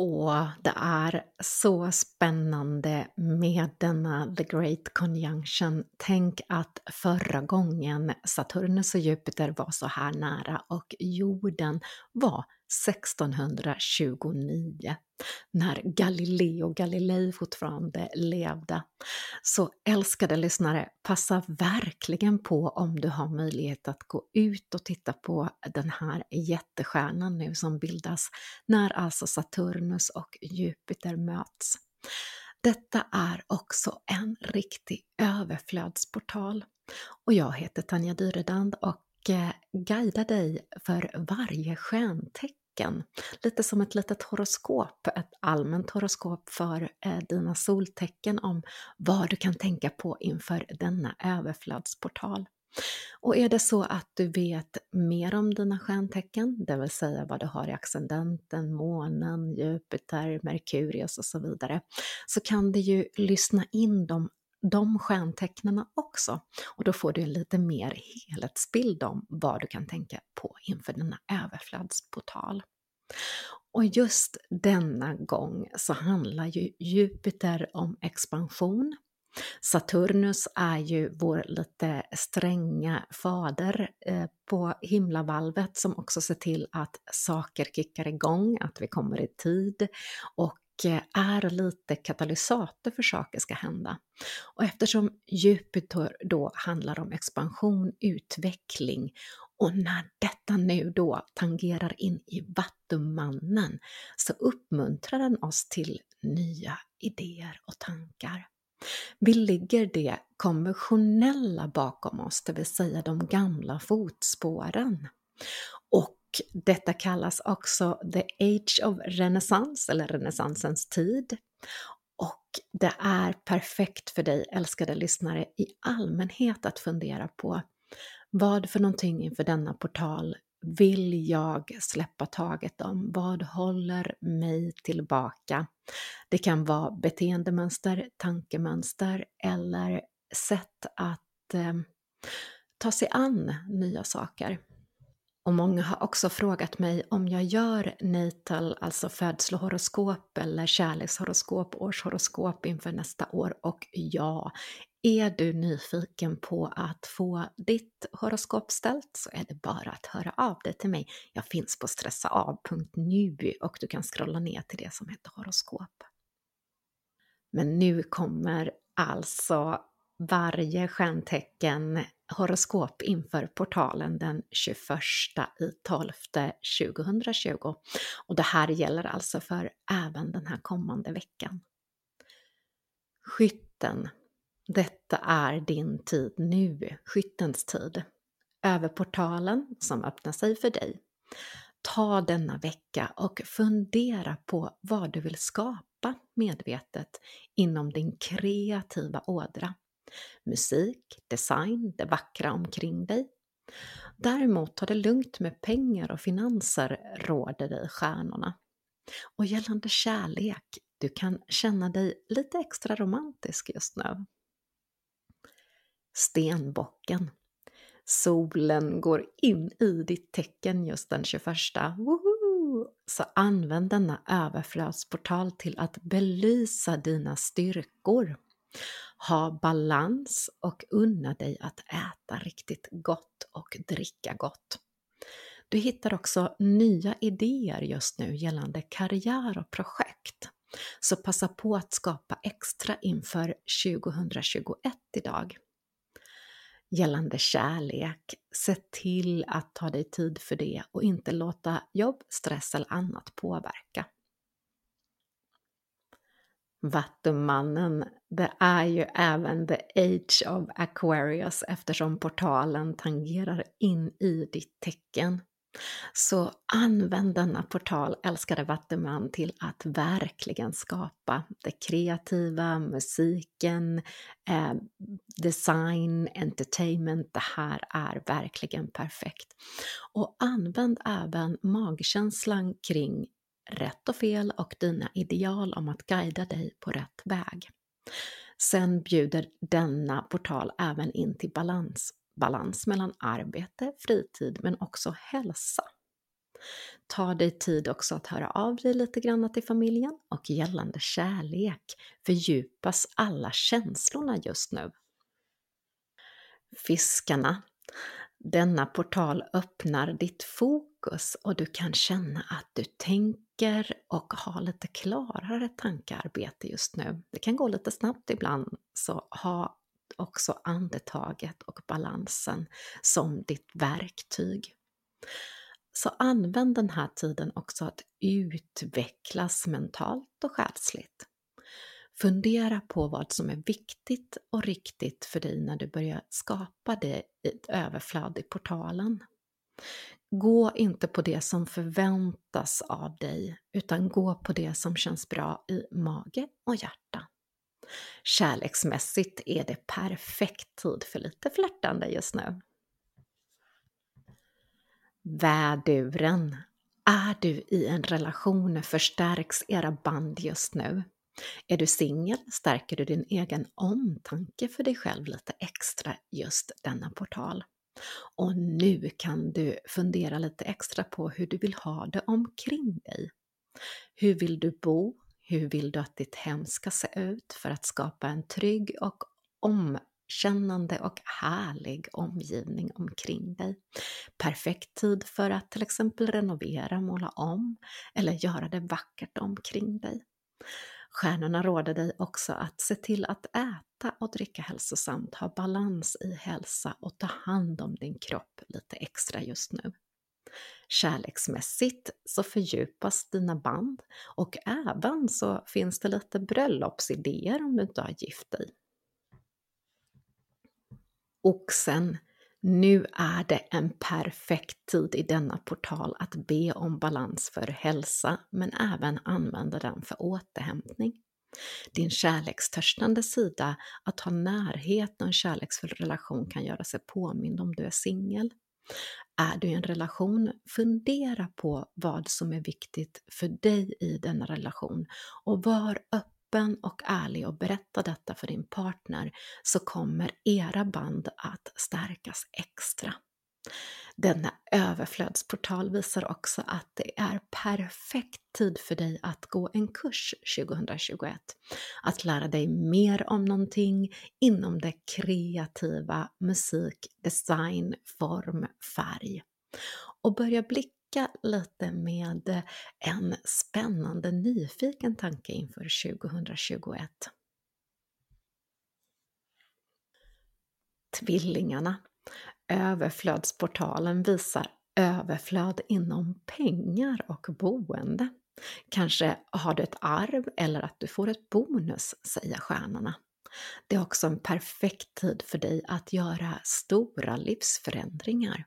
Åh, det är så spännande med denna The Great Conjunction. Tänk att förra gången Saturnus och Jupiter var så här nära och jorden var 1629 när Galileo Galilei fortfarande levde. Så älskade lyssnare, passa verkligen på om du har möjlighet att gå ut och titta på den här jättestjärnan nu som bildas när alltså Saturnus och Jupiter möts. Detta är också en riktig överflödsportal och jag heter Tanja Dyredand och guida dig för varje stjärntecken. Lite som ett litet horoskop, ett allmänt horoskop för dina soltecken om vad du kan tänka på inför denna överflödsportal. Och är det så att du vet mer om dina stjärntecken, det vill säga vad du har i ascendenten, månen, Jupiter, Merkurius och så vidare, så kan du ju lyssna in de stjärntecknarna också, och då får du lite mer helhetsbild om vad du kan tänka på inför denna överflödsportal. Och just denna gång så handlar ju Jupiter om expansion. Saturnus är ju vår lite stränga fader på himlavalvet som också ser till att saker kickar igång, att vi kommer i tid och är lite katalysator för saker ska hända. Och eftersom Jupiter då handlar om expansion, utveckling, och när detta nu då tangerar in i vattumannen så uppmuntrar den oss till nya idéer och tankar. Vi ligger det konventionella bakom oss, det vill säga de gamla fotspåren. Och detta kallas också the age of renaissance eller renässansens tid, och det är perfekt för dig älskade lyssnare i allmänhet att fundera på vad för någonting inför denna portal vill jag släppa taget om, vad håller mig tillbaka. Det kan vara beteendemönster, tankemönster eller sätt att ta sig an nya saker. Och många har också frågat mig om jag gör natal, alltså födslohoroskop eller kärlekshoroskop, årshoroskop inför nästa år. Och ja, är du nyfiken på att få ditt horoskop ställt så är det bara att höra av dig till mig. Jag finns på stressaav.nu och du kan scrolla ner till det som heter horoskop. Men nu kommer alltså varje stjärntecken horoskop inför portalen den 21/12/2020, och det här gäller alltså för även den här kommande veckan. Skytten, detta är din tid nu, skyttens tid. Över portalen som öppnar sig för dig. Ta denna vecka och fundera på vad du vill skapa medvetet inom din kreativa ådra. Musik, design, det vackra omkring dig. Däremot ta det lugnt med pengar och finanser, råder dig stjärnorna. Och gällande kärlek, du kan känna dig lite extra romantisk just nu. Stenbocken. Solen går in i ditt tecken just den 21. Woho! Så använd denna överflödsportal till att belysa dina styrkor. Ha balans och unna dig att äta riktigt gott och dricka gott. Du hittar också nya idéer just nu gällande karriär och projekt. Så passa på att skapa extra inför 2021 idag. Gällande kärlek, se till att ta dig tid för det och inte låta jobb, stress eller annat påverka. Vattumannen, det är ju även the age of Aquarius eftersom portalen tangerar in i ditt tecken. Så använd denna portal, älskade vattuman, till att verkligen skapa det kreativa, musiken, design, entertainment. Det här är verkligen perfekt. Och använd även magkänslan kring rätt och fel och dina ideal om att guida dig på rätt väg. Sen bjuder denna portal även in till balans. Balans mellan arbete, fritid men också hälsa. Ta dig tid också att höra av dig lite grann till familjen och gällande kärlek. Fördjupas alla känslorna just nu? Fiskarna. Denna portal öppnar ditt fokus och du kan känna att du tänker och har lite klarare tankearbete just nu. Det kan gå lite snabbt ibland, så ha också andetaget och balansen som ditt verktyg. Så använd den här tiden också att utvecklas mentalt och själsligt. Fundera på vad som är viktigt och riktigt för dig när du börjar skapa det i ett överflöd i portalen. Gå inte på det som förväntas av dig, utan gå på det som känns bra i mage och hjärta. Kärleksmässigt är det perfekt tid för lite flörtande just nu. Värduren. Är du i en relation förstärks era band just nu? Är du singel stärker du din egen omtanke för dig själv lite extra just denna portal. Och nu kan du fundera lite extra på hur du vill ha det omkring dig. Hur vill du bo? Hur vill du att ditt hem ska se ut för att skapa en trygg och omkännande och härlig omgivning omkring dig? Perfekt tid för att till exempel renovera, måla om eller göra det vackert omkring dig. Stjärnorna råder dig också att se till att äta och dricka hälsosamt, ha balans i hälsa och ta hand om din kropp lite extra just nu. Kärleksmässigt så fördjupas dina band och även så finns det lite bröllopsidéer om du inte har gift dig. Oxen. Nu är det en perfekt tid i denna portal att be om balans för hälsa, men även använda den för återhämtning. Din kärlekstörstande sida, att ha närhet och en kärleksfull relation kan göra sig påmind om du är singel. Är du i en relation, fundera på vad som är viktigt för dig i denna relation och var öppen och ärlig och berätta detta för din partner, så kommer era band att stärkas extra. Denna överflödsportal visar också att det är perfekt tid för dig att gå en kurs 2021. Att lära dig mer om någonting inom det kreativa, musik, design, form, färg. Och börja blicka lite med en spännande, nyfiken tanke inför 2021. Tvillingarna. Överflödsportalen visar överflöd inom pengar och boende. Kanske har du ett arv eller att du får ett bonus, säger stjärnorna. Det är också en perfekt tid för dig att göra stora livsförändringar.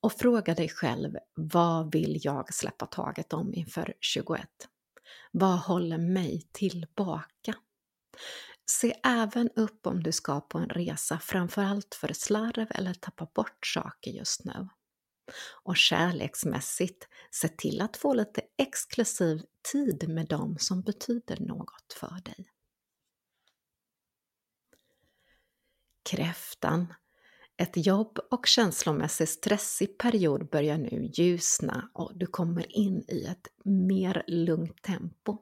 Och fråga dig själv, vad vill jag släppa taget om inför 21? Vad håller mig tillbaka? Se även upp om du ska på en resa, framförallt för slarv eller tappa bort saker just nu. Och kärleksmässigt, se till att få lite exklusiv tid med dem som betyder något för dig. Kräftan. Ett jobb och känslomässigt stressig period börjar nu ljusna och du kommer in i ett mer lugnt tempo.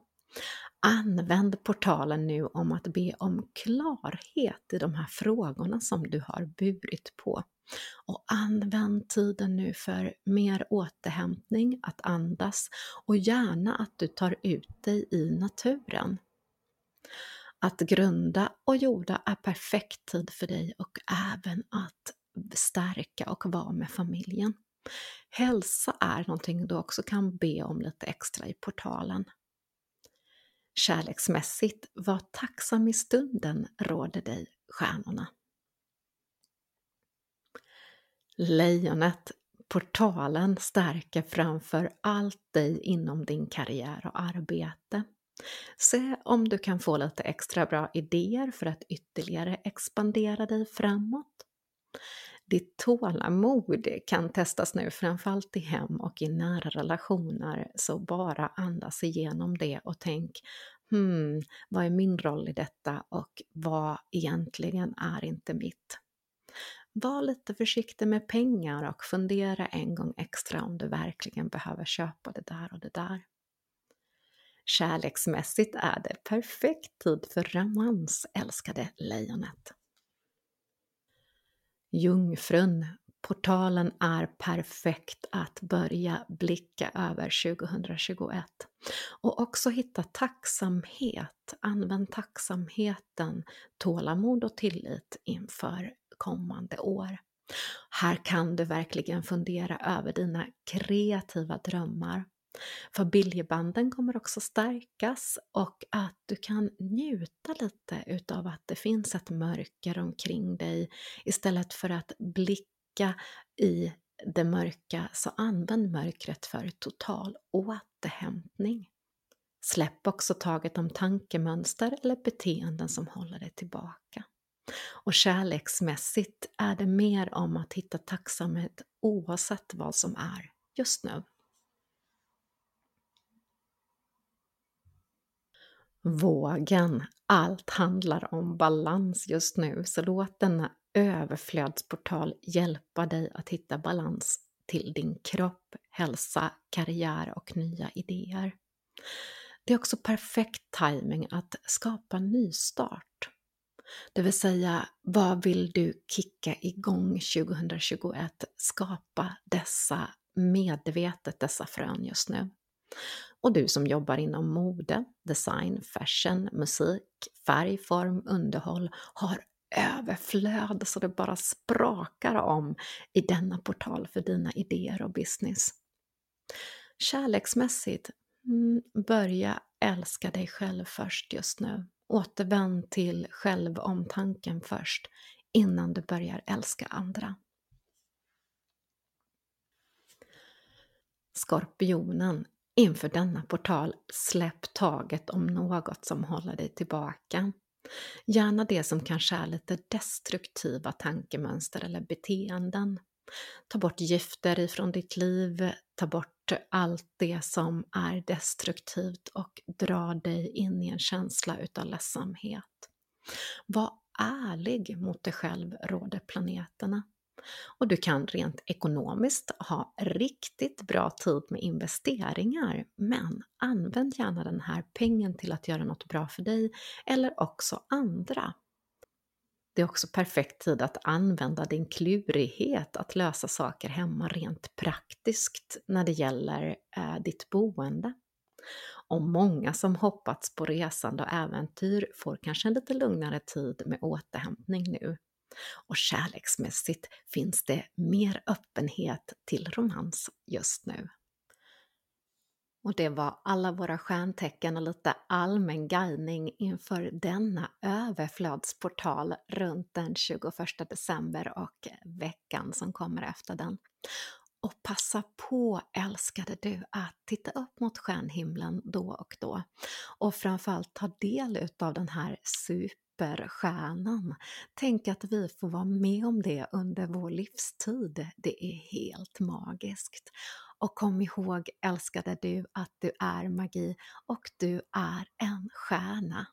Använd portalen nu om att be om klarhet i de här frågorna som du har burit på. Och använd tiden nu för mer återhämtning, att andas och gärna att du tar ut dig i naturen. Att grunda och jorda är perfekt tid för dig och även att stärka och vara med familjen. Hälsa är någonting du också kan be om lite extra i portalen. Kärleksmässigt, var tacksam i stunden, råder dig stjärnorna. Lejonet. Portalen stärker framför allt dig inom din karriär och arbete. Se om du kan få lite extra bra idéer för att ytterligare expandera dig framåt. Ditt tålamod kan testas nu framförallt i hem och i nära relationer, så bara andas igenom det och tänk, vad är min roll i detta och vad egentligen är inte mitt? Var lite försiktig med pengar och fundera en gång extra om du verkligen behöver köpa det där och det där. Kärleksmässigt är det perfekt tid för romans, älskade lejonet. Jungfrun, portalen är perfekt att börja blicka över 2021. Och också hitta tacksamhet, använd tacksamheten, tålamod och tillit inför kommande år. Här kan du verkligen fundera över dina kreativa drömmar. Familjebanden kommer också stärkas och att du kan njuta lite utav att det finns ett mörker omkring dig. Istället för att blicka i det mörka så använd mörkret för total återhämtning. Släpp också taget om tankemönster eller beteenden som håller dig tillbaka. Och kärleksmässigt är det mer om att hitta tacksamhet oavsett vad som är just nu. Vågen, allt handlar om balans just nu, så låt denna överflödsportal hjälpa dig att hitta balans till din kropp, hälsa, karriär och nya idéer. Det är också perfekt timing att skapa nystart. Det vill säga, vad vill du kicka igång 2021? Skapa dessa medvetet, dessa frön just nu. Och du som jobbar inom mode, design, fashion, musik, färg, form, underhåll har överflöd så det bara sprakar om i denna portal för dina idéer och business. Kärleksmässigt, börja älska dig själv först just nu. Återvänd till självomtanken först innan du börjar älska andra. Skorpionen, inför denna portal, släpp taget om något som håller dig tillbaka. Gärna det som kanske är lite destruktiva tankemönster eller beteenden. Ta bort gifter ifrån ditt liv, ta bort allt det som är destruktivt och dra dig in i en känsla utav ledsamhet. Var ärlig mot dig själv, råder planeterna. Och du kan rent ekonomiskt ha riktigt bra tid med investeringar, men använd gärna den här pengen till att göra något bra för dig eller också andra. Det är också perfekt tid att använda din klurighet att lösa saker hemma rent praktiskt när det gäller ditt boende. Och många som hoppats på resande och äventyr får kanske en lite lugnare tid med återhämtning nu. Och kärleksmässigt finns det mer öppenhet till romans just nu. Och det var alla våra stjärntecken och lite allmän guidning inför denna överflödsportal runt den 21 december och veckan som kommer efter den. Och passa på, älskade du, att titta upp mot stjärnhimlen då och då. Och framförallt ta del av den här superstjärnan. Tänk att vi får vara med om det under vår livstid. Det är helt magiskt. Och kom ihåg, älskade du, att du är magi och du är en stjärna.